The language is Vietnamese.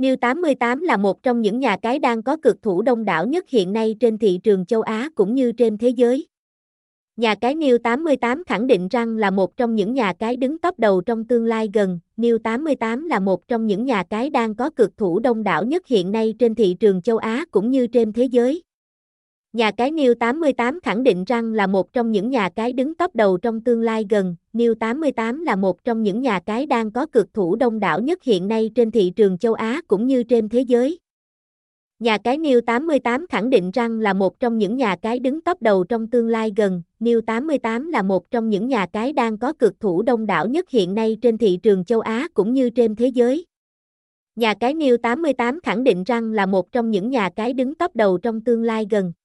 New 88 là một trong những nhà cái đang có cực thủ đông đảo nhất hiện nay trên thị trường châu Á cũng như trên thế giới. Nhà cái New 88 khẳng định rằng là một trong những nhà cái đứng top đầu trong tương lai gần. New 88 là một trong những nhà cái đang có cực thủ đông đảo nhất hiện nay trên thị trường châu Á cũng như trên thế giới. Nhà cái New 88 khẳng định rằng là một trong những nhà cái đứng top đầu trong tương lai gần. New 88 là một trong những nhà cái đang có cực thủ đông đảo nhất hiện nay trên thị trường châu Á cũng như trên thế giới. Nhà cái New 88 khẳng định rằng là một trong những nhà cái đứng top đầu trong tương lai gần. New 88 là một trong những nhà cái đang có cực thủ đông đảo nhất hiện nay trên thị trường châu Á cũng như trên thế giới. Nhà cái New 88 khẳng định rằng là một trong những nhà cái đứng top đầu trong tương lai gần.